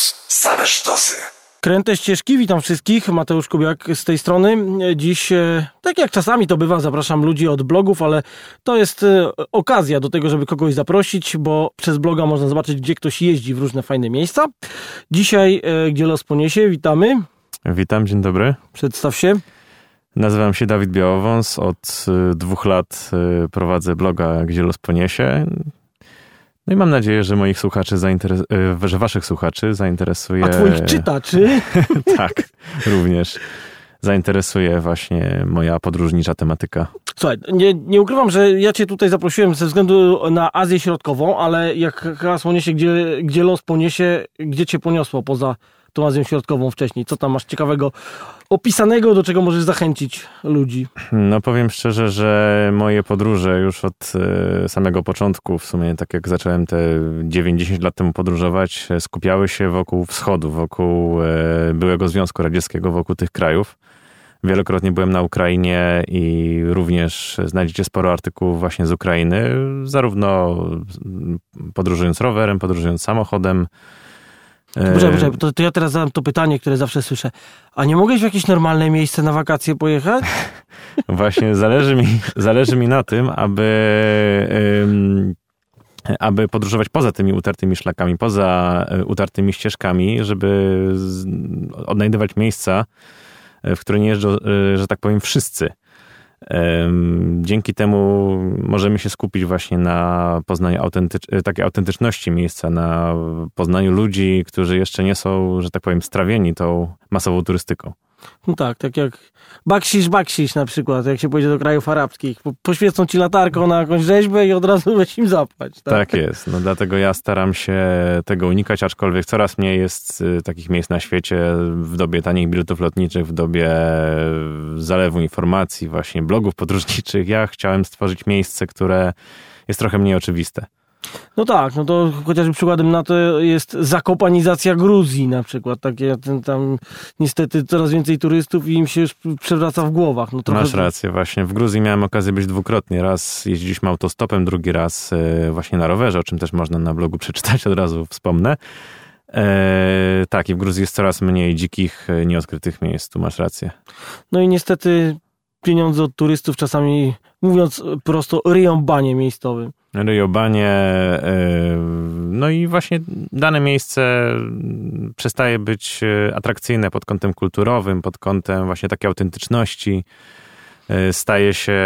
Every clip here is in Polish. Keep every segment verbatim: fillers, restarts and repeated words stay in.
News. Same sztosy. Kręte ścieżki, witam wszystkich, Mateusz Kubiak z tej strony. Dziś, tak jak czasami to bywa, zapraszam ludzi od blogów, ale to jest okazja do tego, żeby kogoś zaprosić, bo przez bloga można zobaczyć, gdzie ktoś jeździ w różne fajne miejsca. Dzisiaj, Gdzie Los Poniesie, witamy. Witam, dzień dobry. Przedstaw się. Nazywam się Dawid Białowąs, od dwóch lat prowadzę bloga Gdzie Los Poniesie. No i mam nadzieję, że moich słuchaczy, zainteres- że waszych słuchaczy zainteresuje... A twoich czytaczy? Tak, również. Zainteresuje właśnie moja podróżnicza tematyka. Słuchaj, nie, nie ukrywam, że ja cię tutaj zaprosiłem ze względu na Azję Środkową, ale jak raz poniesie, gdzie, gdzie los poniesie, gdzie cię poniosło poza tą Azją Środkową wcześniej? Co tam masz ciekawego opisanego, do czego możesz zachęcić ludzi? No powiem szczerze, że moje podróże już od samego początku, w sumie tak jak zacząłem te dziewięć dziesięć lat temu podróżować, skupiały się wokół wschodu, wokół byłego Związku Radzieckiego, wokół tych krajów. Wielokrotnie byłem na Ukrainie i również znajdziecie sporo artykułów właśnie z Ukrainy, zarówno podróżując rowerem, podróżując samochodem. Poczekaj, poczekaj, to, to ja teraz zadam to pytanie, które zawsze słyszę. A nie mogłeś w jakieś normalne miejsce na wakacje pojechać? Właśnie, zależy mi, zależy mi na tym, aby, um, aby podróżować poza tymi utartymi szlakami, poza utartymi ścieżkami, żeby z, odnajdywać miejsca, w które nie jeżdżą, że tak powiem, wszyscy. Dzięki temu możemy się skupić właśnie na poznaniu autentycz- takiej autentyczności miejsca, na poznaniu ludzi, którzy jeszcze nie są, że tak powiem, strawieni tą masową turystyką. No tak, tak jak baksisz, baksisz na przykład, jak się pojedzie do krajów arabskich, poświecą ci latarką na jakąś rzeźbę i od razu weź im zapłać. Tak? Tak jest, no dlatego ja staram się tego unikać, aczkolwiek coraz mniej jest takich miejsc na świecie w dobie tanich biletów lotniczych, w dobie zalewu informacji, właśnie blogów podróżniczych. Ja chciałem stworzyć miejsce, które jest trochę mniej oczywiste. No tak, no to chociażby przykładem na to jest zakopanizacja Gruzji na przykład. Takie tam niestety coraz więcej turystów i im się już przewraca w głowach. No trochę... Masz rację, właśnie. W Gruzji miałem okazję być dwukrotnie. Raz jeździliśmy autostopem, drugi raz właśnie na rowerze, o czym też można na blogu przeczytać, od razu wspomnę. Eee, tak, i w Gruzji jest coraz mniej dzikich, nieodkrytych miejsc. Tu masz rację. No i niestety pieniądze od turystów czasami, mówiąc prosto, ryją banie miejscowym. Ryobanie, no i właśnie dane miejsce przestaje być atrakcyjne pod kątem kulturowym, pod kątem właśnie takiej autentyczności. Staje się,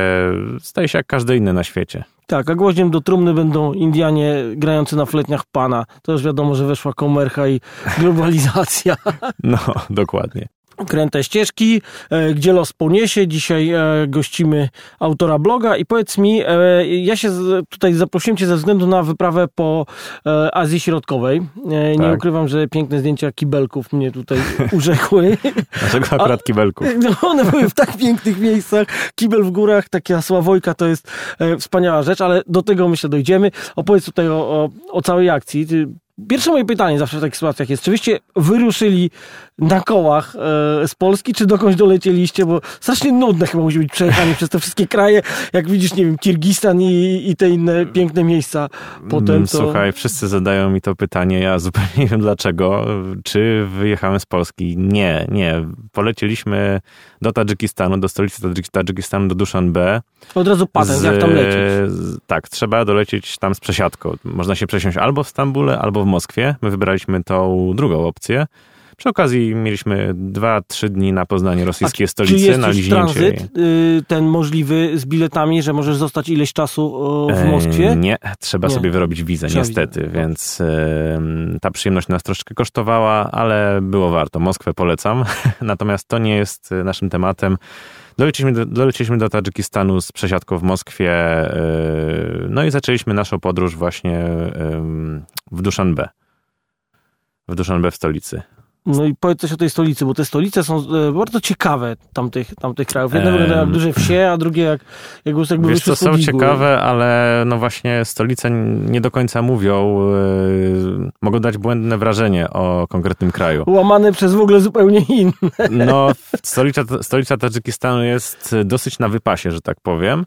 staje się jak każde inne na świecie. Tak, a gwoździem do trumny będą Indianie grający na fletniach pana. To już wiadomo, że weszła komercha i globalizacja. No, dokładnie. Kręte ścieżki, Gdzie Los Poniesie. Dzisiaj gościmy autora bloga i powiedz mi, ja się tutaj zaprosiłem cię ze względu na wyprawę po Azji Środkowej. Nie tak. ukrywam, że piękne zdjęcia kibelków mnie tutaj urzekły. Dlaczego akurat A, kibelków? No, one były w tak pięknych miejscach. Kibel w górach, taka Sławojka to jest wspaniała rzecz, ale do tego myślę dojdziemy. Opowiedz tutaj o, o, o całej akcji. Pierwsze moje pytanie zawsze w takich sytuacjach jest, czy wyście wyruszyli na kołach e, z Polski, czy dokądś dolecieliście, bo strasznie nudne chyba musi być przejechanie przez te wszystkie kraje, jak widzisz, nie wiem, Kirgistan i, i te inne piękne miejsca potem. To... Słuchaj, wszyscy zadają mi to pytanie, ja zupełnie nie wiem dlaczego, czy wyjechałem z Polski. Nie, nie. Polecieliśmy do Tadżykistanu, do stolicy Tadżykistanu, do Duszanbe. Od razu patent, z... jak tam lecieć. Z... Tak, trzeba dolecieć tam z przesiadką. Można się przesiąść albo w Stambule, albo w Moskwie. My wybraliśmy tą drugą opcję. Przy okazji mieliśmy dwa trzy dni na poznanie rosyjskiej A, stolicy. Czy jest na już tranzyt y, ten możliwy z biletami, że możesz zostać ileś czasu y, w Moskwie? E, nie, trzeba nie. sobie wyrobić wizę, trzeba niestety. Wizę. Więc y, ta przyjemność nas troszkę kosztowała, ale było warto. Moskwę polecam. Natomiast to nie jest naszym tematem. Doleciliśmy do, doleciliśmy do Tadżykistanu z przesiadką w Moskwie, y, no i zaczęliśmy naszą podróż właśnie y, w Duszanbe. W Duszanbe w stolicy. No i powiedz coś o tej stolicy, bo te stolice są bardzo ciekawe tamtych, tamtych krajów. Jedne wyglądają jak duże wsie, a drugie jak... jak jakby Wiesz co, są ciekawe, ale no właśnie stolice nie do końca mówią, yy, mogą dać błędne wrażenie o konkretnym kraju. Łamane przez w ogóle zupełnie inne. No, stolica, stolica Tadżykistanu jest dosyć na wypasie, że tak powiem.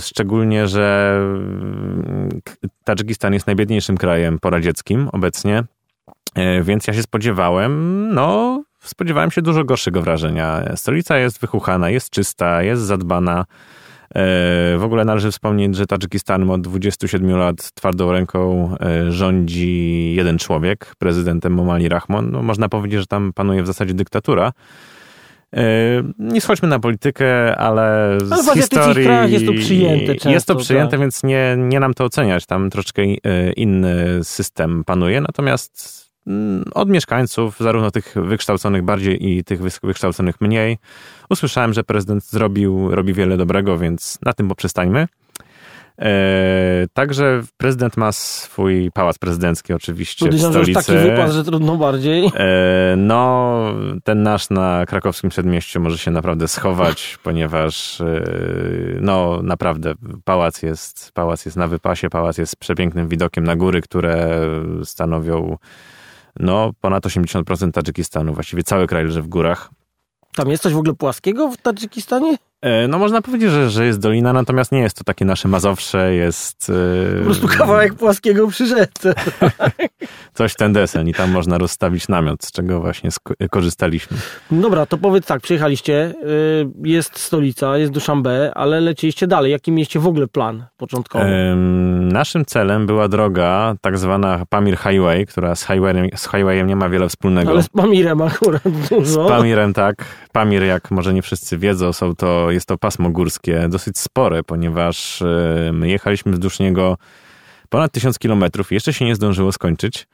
Szczególnie, że Tadżykistan jest najbiedniejszym krajem poradzieckim obecnie. Więc ja się spodziewałem, no spodziewałem się dużo gorszego wrażenia. Stolica jest wychuchana, jest czysta, jest zadbana. W ogóle należy wspomnieć, że Tadżykistanem od dwudziestu siedmiu lat twardą ręką rządzi jeden człowiek, prezydent Emomali Rahmon. No, można powiedzieć, że tam panuje w zasadzie dyktatura. Nie schodźmy na politykę, ale z ale historii jest to przyjęte. Często, jest to przyjęte, tak? Więc nie, nie nam to oceniać. Tam troszeczkę inny system panuje. Natomiast od mieszkańców, zarówno tych wykształconych bardziej i tych wykształconych mniej, usłyszałem, że prezydent zrobił, robi wiele dobrego, więc na tym poprzestańmy. Eee, także prezydent ma swój pałac prezydencki oczywiście w stolicy. To już taki wypad, że trudno bardziej. Eee, no, ten nasz na krakowskim przedmieściu może się naprawdę schować, ponieważ eee, no naprawdę pałac jest, pałac jest na wypasie, pałac jest z przepięknym widokiem na góry, które stanowią no ponad osiemdziesiąt procent Tadżykistanu, właściwie cały kraj leży w górach. Tam jest coś w ogóle płaskiego w Tadżykistanie? No można powiedzieć, że, że jest dolina, natomiast nie jest to takie nasze Mazowsze, jest... Yy... Po prostu kawałek płaskiego przy rzece. Coś ten desen i tam można rozstawić namiot, z czego właśnie sk- korzystaliśmy. Dobra, to powiedz tak, przyjechaliście, yy, jest stolica, jest Duszanbe, ale lecieliście dalej. Jaki mieliście w ogóle plan początkowy? Yy, naszym celem była droga tak zwana Pamir Highway, która z highwayem, z highwayem nie ma wiele wspólnego. Ale z Pamirem akurat dużo. Z Pamirem tak. Pamir, jak może nie wszyscy wiedzą, są to jest to pasmo górskie, dosyć spore, ponieważ my jechaliśmy wzdłuż niego ponad tysiąc kilometrów i jeszcze się nie zdążyło skończyć.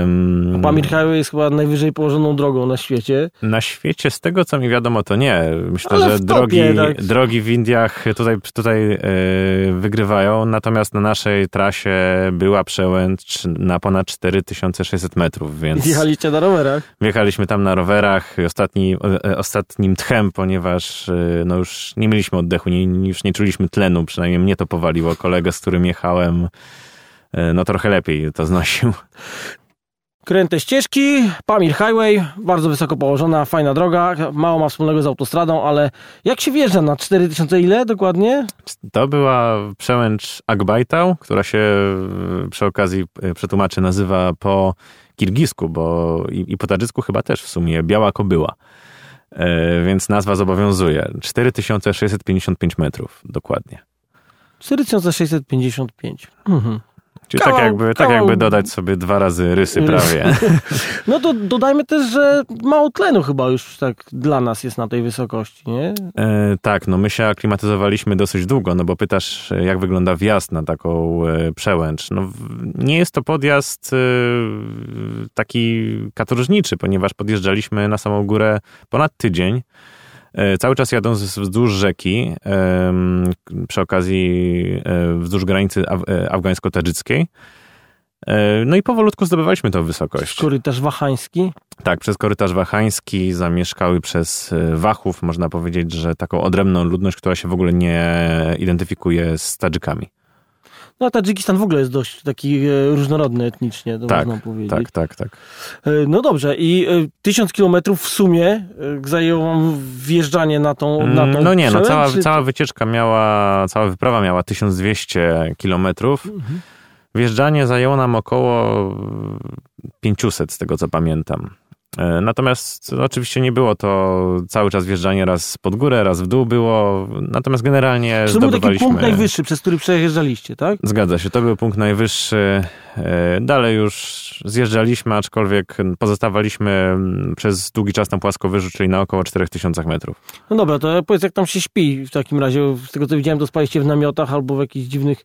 Um, Pamir Highway jest chyba najwyżej położoną drogą na świecie. Na świecie, z tego co mi wiadomo, to nie. Myślę, ale że w topie, drogi, tak. drogi w Indiach tutaj, tutaj yy, wygrywają, natomiast na naszej trasie była przełęcz na ponad cztery tysiące sześćset metrów, więc... Jechaliście na rowerach? Jechaliśmy tam na rowerach, ostatni, o, ostatnim tchem, ponieważ yy, no już nie mieliśmy oddechu, nie, już nie czuliśmy tlenu, przynajmniej mnie to powaliło. Kolegę, z którym jechałem, no trochę lepiej to znosił. Kręte ścieżki, Pamir Highway, bardzo wysoko położona, fajna droga, mało ma wspólnego z autostradą, ale jak się wjeżdża na cztery tysiące ile dokładnie? To była przełęcz Akbajta, która się przy okazji przetłumaczy nazywa po kirgisku, bo i, i po tadżycku chyba też w sumie, Biała Kobyła. Yy, więc nazwa zobowiązuje. cztery tysiące sześćset pięćdziesiąt pięć metrów dokładnie. cztery tysiące sześćset pięćdziesiąt pięć. Mhm. Czyli kawał, tak, jakby, tak jakby dodać sobie dwa razy rysy prawie. No to dodajmy też, że mało tlenu chyba już tak dla nas jest na tej wysokości, nie? E, tak, no my się aklimatyzowaliśmy dosyć długo, no bo pytasz, jak wygląda wjazd na taką e, przełęcz. No nie jest to podjazd e, taki katorżniczy, ponieważ podjeżdżaliśmy na samą górę ponad tydzień. Cały czas jadąc wzdłuż rzeki, przy okazji wzdłuż granicy afgańsko-tadżyckiej. No i powolutku zdobywaliśmy tą wysokość. Przez Korytarz Wachański? Tak, przez Korytarz Wachański, zamieszkały przez Wachów, można powiedzieć, że taką odrębną ludność, która się w ogóle nie identyfikuje z Tadżykami. No a Tadżykistan w ogóle jest dość taki różnorodny etnicznie, to tak, można powiedzieć. Tak, tak, tak. No dobrze, i tysiąc kilometrów w sumie zajęło wam wjeżdżanie na tą, na tą No nie, przełęcz, no cała, czy... cała wycieczka miała, cała wyprawa miała tysiąc dwieście kilometrów. Mhm. Wjeżdżanie zajęło nam około pięćset z tego co pamiętam. Natomiast no, oczywiście nie było to cały czas wjeżdżanie raz pod górę, raz w dół było, natomiast generalnie to zdobywaliśmy... To był taki punkt najwyższy, przez który przejeżdżaliście, tak? Zgadza się, to był punkt najwyższy. Dalej już zjeżdżaliśmy, aczkolwiek pozostawaliśmy przez długi czas na płaskowyżu, czyli na około cztery tysiące metrów. No dobra, to powiedz jak tam się śpi w takim razie. Z tego co widziałem, to spaliście w namiotach albo w jakichś dziwnych,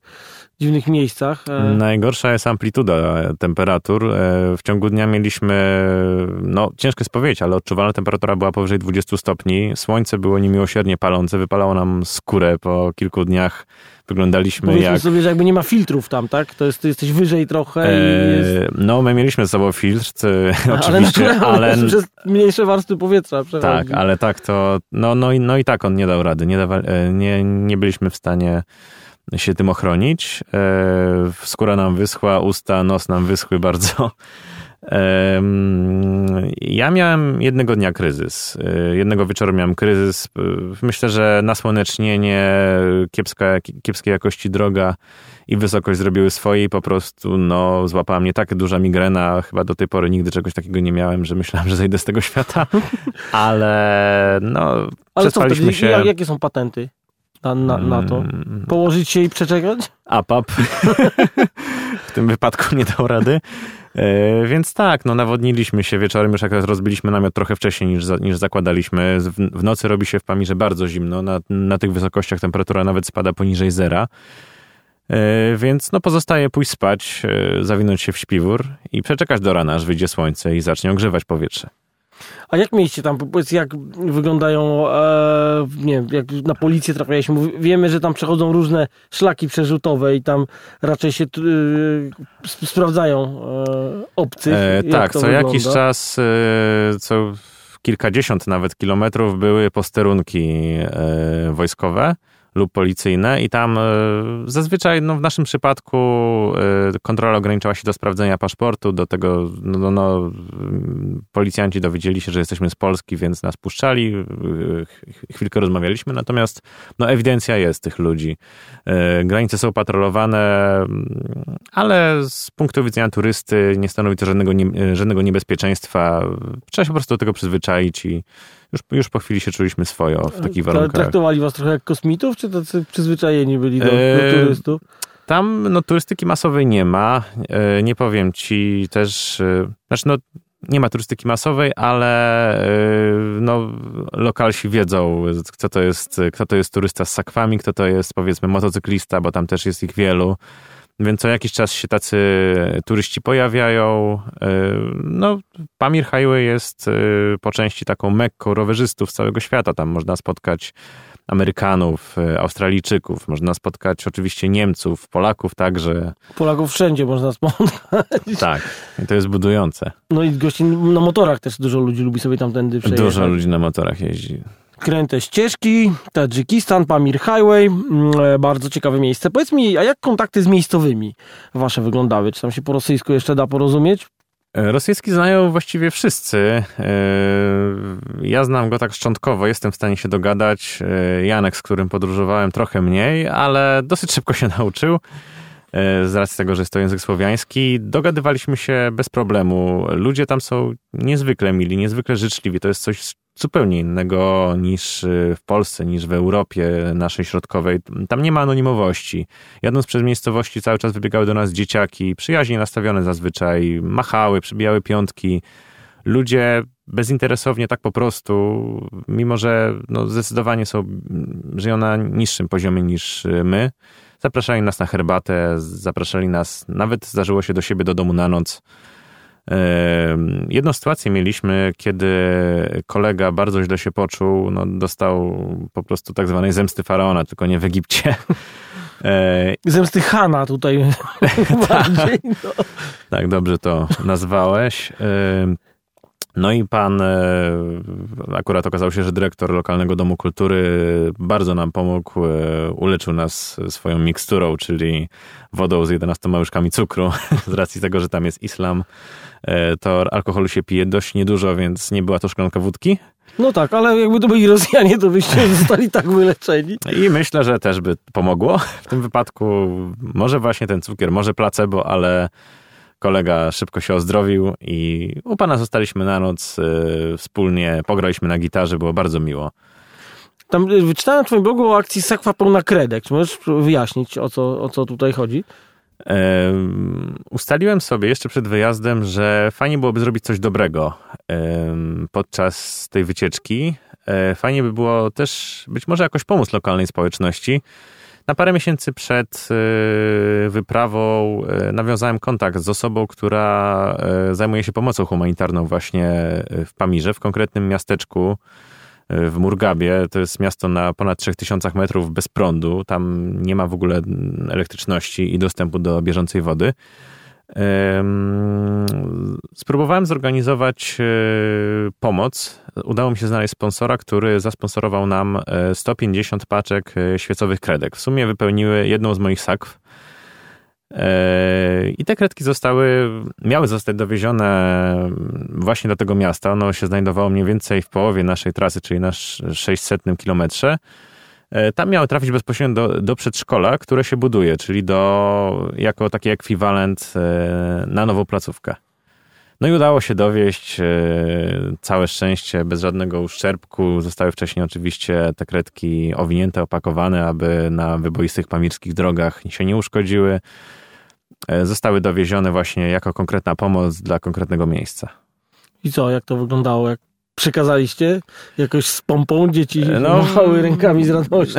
dziwnych miejscach. Najgorsza jest amplituda temperatur. W ciągu dnia mieliśmy, no ciężko jest powiedzieć, ale odczuwalna temperatura była powyżej dwudziestu stopni. Słońce było niemiłosiernie palące, wypalało nam skórę po kilku dniach. Wyglądaliśmy Powiedzmy jak... sobie, że jakby nie ma filtrów tam, tak? To jest, ty jesteś wyżej trochę eee, i jest... No, my mieliśmy ze sobą filtr, ale oczywiście, ale... ale... przez mniejsze warstwy powietrza przechodzi. Tak, ale tak to... No, no, no i tak on nie dał rady. Nie, dawa... nie, nie byliśmy w stanie się tym ochronić. Eee, skóra nam wyschła, usta, nos nam wyschły bardzo. Ja miałem jednego dnia kryzys. Jednego wieczoru miałem kryzys. Myślę, że nasłonecznienie, kiepska, kiepskiej jakości droga i wysokość zrobiły swoje i po prostu no, złapała mnie tak duża migrena. Chyba do tej pory nigdy czegoś takiego nie miałem, że myślałem, że zejdę z tego świata. Ale no, przespaliśmy się. Ale jakie są patenty? Na, na, na to. Położyć się i przeczekać? A P A P w tym wypadku nie dał rady. E, więc tak, no nawodniliśmy się wieczorem, już akurat rozbiliśmy namiot trochę wcześniej niż, za, niż zakładaliśmy. W, w nocy robi się w Pamirze bardzo zimno. Na, na tych wysokościach temperatura nawet spada poniżej zera. E, więc no pozostaje pójść spać, e, zawinąć się w śpiwór i przeczekać do rana, aż wyjdzie słońce i zacznie ogrzewać powietrze. A jak mieliście tam, powiedz, jak wyglądają, e, nie wiem, jak na policję trafialiśmy? Wiemy, że tam przechodzą różne szlaki przerzutowe i tam raczej się e, sprawdzają e, obcych. E, tak, co wygląda? Jakiś czas, e, co kilkadziesiąt nawet kilometrów były posterunki e, wojskowe lub policyjne i tam e, zazwyczaj, no w naszym przypadku e, kontrola ograniczała się do sprawdzenia paszportu, do tego, no, no, no policjanci dowiedzieli się, że jesteśmy z Polski, więc nas puszczali, e, chwilkę rozmawialiśmy, natomiast no ewidencja jest tych ludzi. E, granice są patrolowane, ale z punktu widzenia turysty nie stanowi to żadnego, nie, żadnego niebezpieczeństwa. Trzeba się po prostu do tego przyzwyczaić i Już, już po chwili się czuliśmy swojo w takich warunkach. Ale traktowali was trochę jak kosmitów, czy tacy przyzwyczajeni byli do, do turystów? Tam no, turystyki masowej nie ma. Nie powiem ci też... Znaczy no, nie ma turystyki masowej, ale no, lokalsi wiedzą, kto to jest, kto to jest turysta z sakwami, kto to jest powiedzmy motocyklista, bo tam też jest ich wielu. Więc co jakiś czas się tacy turyści pojawiają. No, Pamir Highway jest po części taką mekką rowerzystów z całego świata. Tam można spotkać Amerykanów, Australijczyków, można spotkać oczywiście Niemców, Polaków także. Polaków wszędzie można spotkać. Tak, to jest budujące. No i gości na motorach też dużo ludzi lubi sobie tamtędy przejechać. Dużo ludzi na motorach jeździ. Kręte ścieżki, Tadżykistan, Pamir Highway, bardzo ciekawe miejsce. Powiedz mi, a jak kontakty z miejscowymi wasze wyglądały? Czy tam się po rosyjsku jeszcze da porozumieć? Rosyjski znają właściwie wszyscy. Ja znam go tak szczątkowo, jestem w stanie się dogadać. Janek, z którym podróżowałem, trochę mniej, ale dosyć szybko się nauczył. Z racji tego, że jest to język słowiański, dogadywaliśmy się bez problemu. Ludzie tam są niezwykle mili, niezwykle życzliwi. To jest coś zupełnie innego niż w Polsce, niż w Europie naszej środkowej. Tam nie ma anonimowości. Jadąc przez miejscowości cały czas wybiegały do nas dzieciaki, przyjaźnie nastawione zazwyczaj, machały, przybijały piątki. Ludzie bezinteresownie, tak po prostu, mimo że no, zdecydowanie są, żyją na niższym poziomie niż my, zapraszali nas na herbatę, zapraszali nas, nawet zdarzyło się do siebie do domu na noc. Jedną sytuację mieliśmy, kiedy kolega bardzo źle się poczuł, no, dostał po prostu tak zwanej zemsty faraona, tylko nie w Egipcie. Zemsty Hana tutaj. Bardziej, no. Tak, dobrze to nazwałeś. No i pan, akurat okazało się, że dyrektor lokalnego domu kultury bardzo nam pomógł, uleczył nas swoją miksturą, czyli wodą z jedenastoma łyżkami cukru. Z racji tego, że tam jest islam, to alkoholu się pije dość niedużo, więc nie była to szklanka wódki. No tak, ale jakby to byli Rosjanie, to byście zostali tak wyleczeni. I myślę, że też by pomogło. W tym wypadku może właśnie ten cukier, może placebo, ale... Kolega szybko się ozdrowił i u pana zostaliśmy na noc, yy, wspólnie pograliśmy na gitarze, było bardzo miło. Tam wyczytałem na twoim blogu o akcji Sakwa pełna kredek. Czy możesz wyjaśnić, o co, o co tutaj chodzi? Yy, ustaliłem sobie jeszcze przed wyjazdem, że fajnie byłoby zrobić coś dobrego yy, podczas tej wycieczki. Yy, fajnie by było też być może jakoś pomóc lokalnej społeczności. Na parę miesięcy przed wyprawą nawiązałem kontakt z osobą, która zajmuje się pomocą humanitarną właśnie w Pamirze, w konkretnym miasteczku w Murgabie. To jest miasto na ponad trzech tysiącach metrów bez prądu. Tam nie ma w ogóle elektryczności i dostępu do bieżącej wody. Spróbowałem zorganizować pomoc. Udało mi się znaleźć sponsora, który zasponsorował nam sto pięćdziesiąt paczek świecowych kredek. W sumie wypełniły jedną z moich sakw. I te kredki zostały, miały zostać dowiezione właśnie do tego miasta. Ono się znajdowało mniej więcej w połowie naszej trasy, czyli na sześćsetnym kilometrze. Tam miały trafić bezpośrednio do, do przedszkola, które się buduje, czyli do, jako taki ekwiwalent na nową placówkę. No i udało się dowieść, całe szczęście, bez żadnego uszczerbku. Zostały wcześniej oczywiście te kredki owinięte, opakowane, aby na wyboistych pamirskich drogach się nie uszkodziły. Zostały dowiezione właśnie jako konkretna pomoc dla konkretnego miejsca. I co, jak to wyglądało? Jak przekazaliście? Jakoś z pompą dzieci no, machały rękami z radości?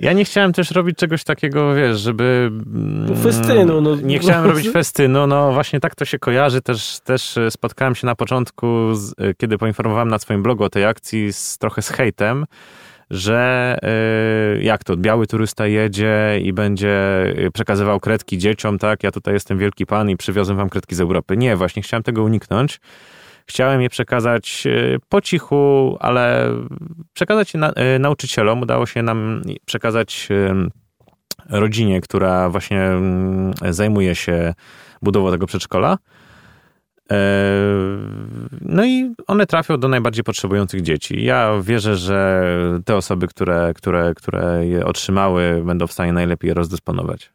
Ja nie chciałem też robić czegoś takiego, wiesz, żeby... Festynu. No. Nie chciałem robić festynu, no właśnie tak to się kojarzy. Też, też spotkałem się na początku, z, kiedy poinformowałem na swoim blogu o tej akcji, z, trochę z hejtem, że y, jak to, biały turysta jedzie i będzie przekazywał kredki dzieciom, tak, ja tutaj jestem wielki pan i przywiozłem wam kredki z Europy. Nie, właśnie chciałem tego uniknąć. Chciałem je przekazać po cichu, ale przekazać je na, nauczycielom. Udało się nam przekazać rodzinie, która właśnie zajmuje się budową tego przedszkola. No i one trafią do najbardziej potrzebujących dzieci. Ja wierzę, że te osoby, które, które, które je otrzymały, będą w stanie najlepiej je rozdysponować.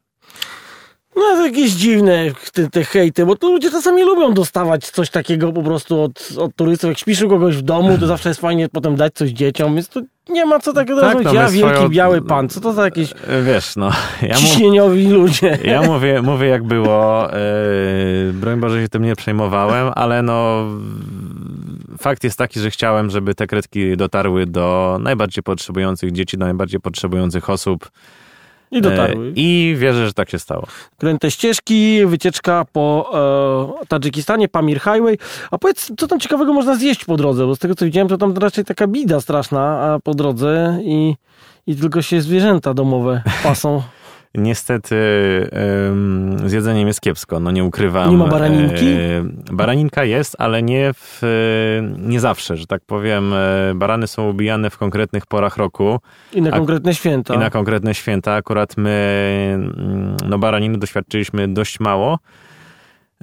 No to jakieś dziwne te, te hejty, bo to ludzie czasami lubią dostawać coś takiego po prostu od, od turystów. Jak śpisz u kogoś w domu, to zawsze jest fajnie potem dać coś dzieciom, więc to nie ma co takiego tak, robić. Ja wielki swoją... biały pan, co to za jakieś wiesz, no, ja ciśnieniowi mów... ludzie. Ja mówię, mówię jak było, yy, broń Boże się tym nie przejmowałem, ale no fakt jest taki, że chciałem, żeby te kredki dotarły do najbardziej potrzebujących dzieci, do najbardziej potrzebujących osób. I dotarły. I wierzę, że tak się stało. Kręte ścieżki, wycieczka po e, Tadżykistanie, Pamir Highway. A powiedz, co tam ciekawego można zjeść po drodze? Bo z tego, co widziałem, to tam raczej taka bida straszna a po drodze i, i tylko się zwierzęta domowe pasą. Niestety y, z jedzeniem jest kiepsko, no nie ukrywam. Nie ma baraninki? Y, baraninka jest, ale nie, w, y, nie zawsze, że tak powiem. Y, barany są ubijane w konkretnych porach roku. I na a, konkretne święta. I na konkretne święta. Akurat my no, baraniny doświadczyliśmy dość mało.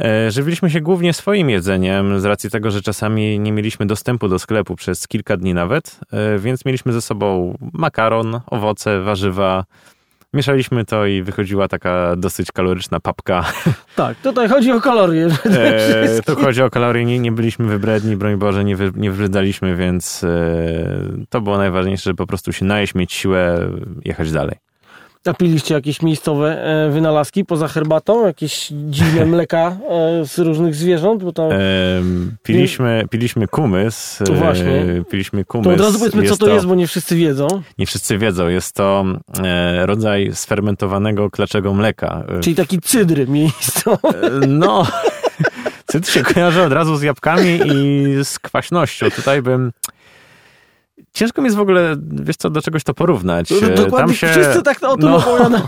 Y, żywiliśmy się głównie swoim jedzeniem, z racji tego, że czasami nie mieliśmy dostępu do sklepu przez kilka dni nawet, y, więc mieliśmy ze sobą makaron, owoce, warzywa. Mieszaliśmy to i wychodziła taka dosyć kaloryczna papka. Tak, tutaj chodzi o kalorie. E, tu chodzi o kalorie, nie, nie byliśmy wybredni, broń Boże, nie, wy, nie wybredaliśmy, więc e, to było najważniejsze, żeby po prostu się najeść, mieć siłę, jechać dalej. A piliście jakieś miejscowe e, wynalazki poza herbatą? Jakieś dziwne mleka e, z różnych zwierząt? Bo tam... e, piliśmy, piliśmy kumys. To właśnie. E, piliśmy kumys. To od razu powiedzmy, co to, to jest, bo nie wszyscy wiedzą. Nie wszyscy wiedzą. Jest to e, rodzaj sfermentowanego klaczego mleka. Czyli taki cydr miejscowy. E, no, cydr się kojarzy od razu z jabłkami i z kwaśnością. Tutaj bym... Ciężko mi jest w ogóle, wiesz co, do czegoś to porównać. Dokładnie, tam się, wszyscy tak o tym no, opowiadają.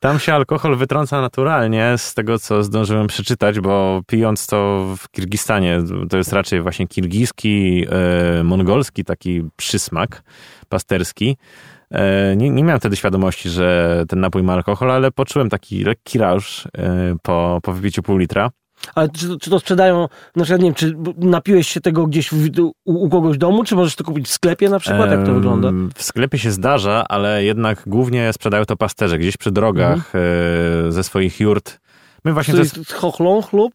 Tam się alkohol wytrąca naturalnie, z tego co zdążyłem przeczytać, bo pijąc to w Kirgistanie, to jest raczej właśnie kirgijski, e, mongolski taki przysmak pasterski. E, nie, nie miałem wtedy świadomości, że ten napój ma alkohol, ale poczułem taki lekki rausz e, po, po wypiciu pół litra. Ale czy, czy to sprzedają, na przykład, nie wiem, czy napiłeś się tego gdzieś w, u, u kogoś w domu, czy możesz to kupić w sklepie na przykład? Jak to wygląda? W sklepie się zdarza, ale jednak głównie sprzedają to pasterze gdzieś przy drogach mhm. ze swoich jurt. My właśnie to jest chochlon chlub?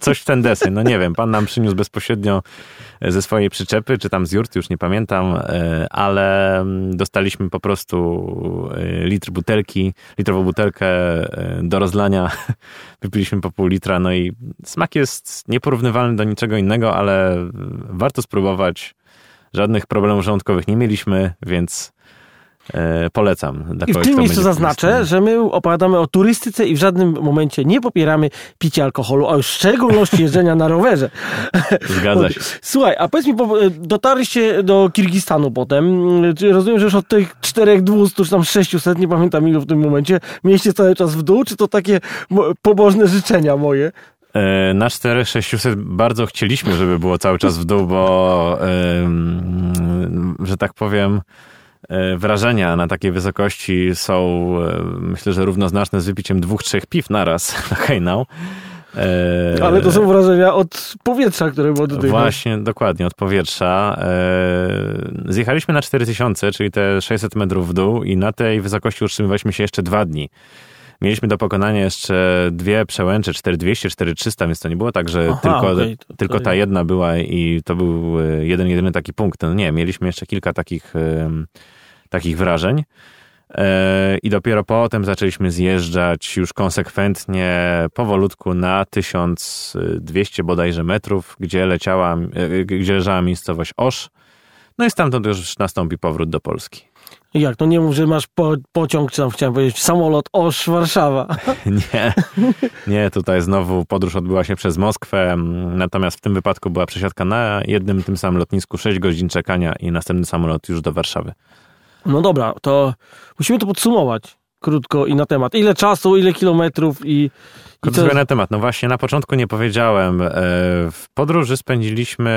Coś w ten deseń, no nie wiem, pan nam przyniósł bezpośrednio ze swojej przyczepy, czy tam z jurt, już nie pamiętam, ale dostaliśmy po prostu litr butelki, litrową butelkę do rozlania, wypiliśmy po pół litra, no i smak jest nieporównywalny do niczego innego, ale warto spróbować, żadnych problemów żołądkowych nie mieliśmy, więc... polecam. Dla I w tym miejscu zaznaczę, turystą. Że my opowiadamy o turystyce i w żadnym momencie nie popieramy picia alkoholu, a już w szczególności jeżdżenia na rowerze. Zgadza się. Słuchaj, a powiedz mi, dotarliście do Kirgistanu potem, rozumiem, że już od tych czterech dwieście, czy tam sześciuset, nie pamiętam ilu w tym momencie, mieliście cały czas w dół, czy to takie pobożne życzenia moje? Na cztery tysiące sześćset bardzo chcieliśmy, żeby było cały czas w dół, bo że tak powiem wrażenia na takiej wysokości są, myślę, że równoznaczne z wypiciem dwóch, trzech piw naraz na hejnał. Eee, Ale to są wrażenia od powietrza, które było tutaj. Właśnie, dokładnie, od powietrza. Eee, zjechaliśmy na cztery tysiące, czyli te sześćset metrów w dół i na tej wysokości utrzymywaliśmy się jeszcze dwa dni. Mieliśmy do pokonania jeszcze dwie przełęcze, cztery dwieście, cztery trzysta, więc to nie było tak, że Aha, tylko, okay, to, tylko to ta jedna była i to był jeden, jedyny taki punkt. No nie, mieliśmy jeszcze kilka takich, takich wrażeń. I dopiero potem zaczęliśmy zjeżdżać już konsekwentnie, powolutku na tysiąc dwieście bodajże metrów, gdzie, leciała, gdzie leżała miejscowość Osz. No i stamtąd już nastąpi powrót do Polski. Jak? No nie mów, że masz po, pociąg, czy tam chciałem powiedzieć, samolot Osz, Warszawa. Nie, nie, tutaj znowu podróż odbyła się przez Moskwę, natomiast w tym wypadku była przesiadka na jednym tym samym lotnisku, sześć godzin czekania i następny samolot już do Warszawy. No dobra, to musimy to podsumować krótko i na temat. Ile czasu, ile kilometrów i... Krótko i na temat. No właśnie, na początku nie powiedziałem. W podróży spędziliśmy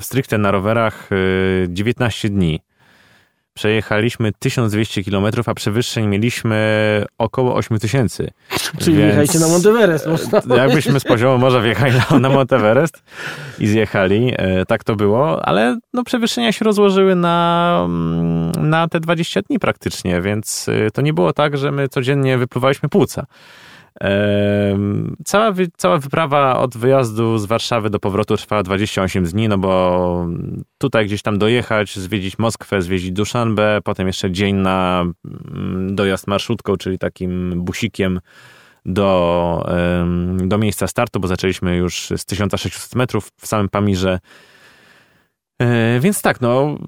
stricte na rowerach dziewiętnaście dni. Przejechaliśmy tysiąc dwieście kilometrów, a przewyższeń mieliśmy około osiem tysięcy. Czyli więc wjechajcie na Monteverest. Można jakbyśmy z poziomu morza wjechali na Monteverest i zjechali. Tak to było, ale no przewyższenia się rozłożyły na, na te dwadzieścia dni praktycznie, więc to nie było tak, że my codziennie wypluwaliśmy płuca. Cała, wy, cała wyprawa od wyjazdu z Warszawy do powrotu trwała dwadzieścia osiem dni, no bo tutaj gdzieś tam dojechać, zwiedzić Moskwę, zwiedzić Duszanbe, potem jeszcze dzień na dojazd marszutką, czyli takim busikiem do, do miejsca startu, bo zaczęliśmy już z tysiąc sześćset metrów w samym Pamirze. Więc tak, no...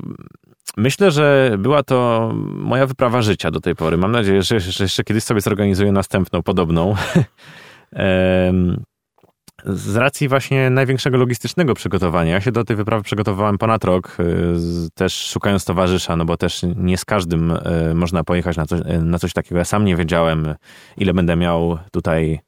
Myślę, że była to moja wyprawa życia do tej pory. Mam nadzieję, że jeszcze kiedyś sobie zorganizuję następną, podobną. Z racji właśnie największego logistycznego przygotowania. Ja się do tej wyprawy przygotowywałem ponad rok, też szukając towarzysza, no bo też nie z każdym można pojechać na coś, na coś takiego. Ja sam nie wiedziałem, ile będę miał tutaj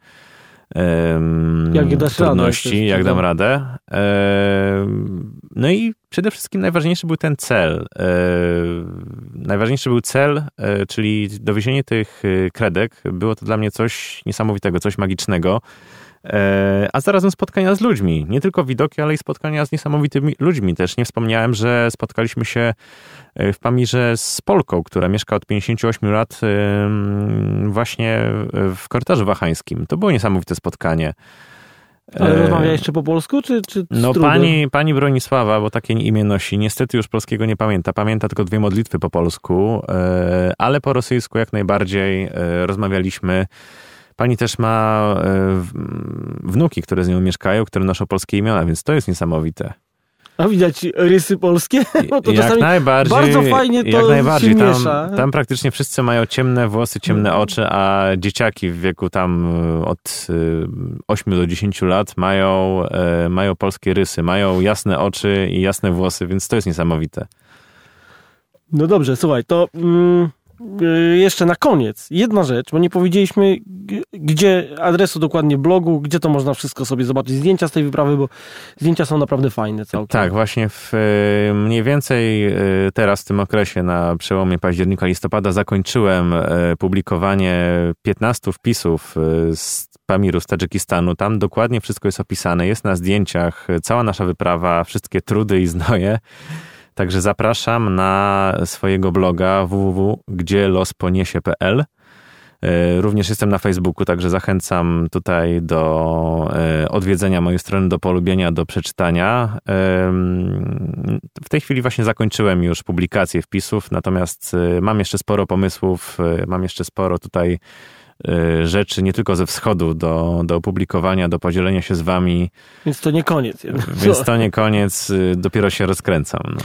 Um, jak trudności, radę, jak dam radę. Um, no i przede wszystkim najważniejszy był ten cel. Um, najważniejszy był cel, um, czyli dowiezienie tych kredek. Było to dla mnie coś niesamowitego, coś magicznego. Um, a zarazem spotkania z ludźmi. Nie tylko widoki, ale i spotkania z niesamowitymi ludźmi też. Nie wspomniałem, że spotkaliśmy się w Pamirze z Polką, która mieszka od pięćdziesięciu ośmiu lat właśnie w Korytarzu Wachańskim. To było niesamowite spotkanie. Ale rozmawia jeszcze po polsku? Czy, czy no pani, pani Bronisława, bo takie imię nosi, niestety już polskiego nie pamięta. Pamięta tylko dwie modlitwy po polsku, ale po rosyjsku jak najbardziej rozmawialiśmy. Pani też ma wnuki, które z nią mieszkają, które noszą polskie imiona, więc to jest niesamowite. A widać rysy polskie? Bo to jak najbardziej. Bardzo fajnie to jak najbardziej. Tam, miesza. Tam praktycznie wszyscy mają ciemne włosy, ciemne oczy, a dzieciaki w wieku tam od ośmiu do dziesięciu lat mają, mają polskie rysy, mają jasne oczy i jasne włosy, więc to jest niesamowite. No dobrze, słuchaj, to yy, jeszcze na koniec jedna rzecz, bo nie powiedzieliśmy gdzie, adresu dokładnie blogu, gdzie to można wszystko sobie zobaczyć, zdjęcia z tej wyprawy, bo zdjęcia są naprawdę fajne całkiem. Tak, właśnie w, mniej więcej teraz w tym okresie na przełomie października, listopada zakończyłem publikowanie piętnastu wpisów z Pamiru, z Tadżykistanu. Tam dokładnie wszystko jest opisane, jest na zdjęciach cała nasza wyprawa, wszystkie trudy i znoje. Także zapraszam na swojego bloga w w w kropka gdzie los poniesie kropka p l. Również jestem na Facebooku, także zachęcam tutaj do odwiedzenia mojej strony, do polubienia, do przeczytania. W tej chwili właśnie zakończyłem już publikację wpisów, natomiast mam jeszcze sporo pomysłów, mam jeszcze sporo tutaj rzeczy nie tylko ze wschodu do, do opublikowania, do podzielenia się z wami. Więc to nie koniec. Więc to nie koniec, dopiero się rozkręcam. No,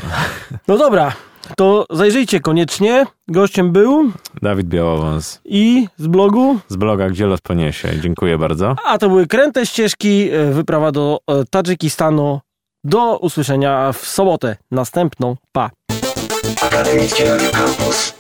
no dobra. To zajrzyjcie koniecznie. Gościem był Dawid Białowąs. I z blogu? Z bloga Gdzie Los Poniesie. Dziękuję bardzo. A to były Kręte Ścieżki, wyprawa do Tadżykistanu. Do usłyszenia w sobotę następną. Pa! Akademicki Radio Campus.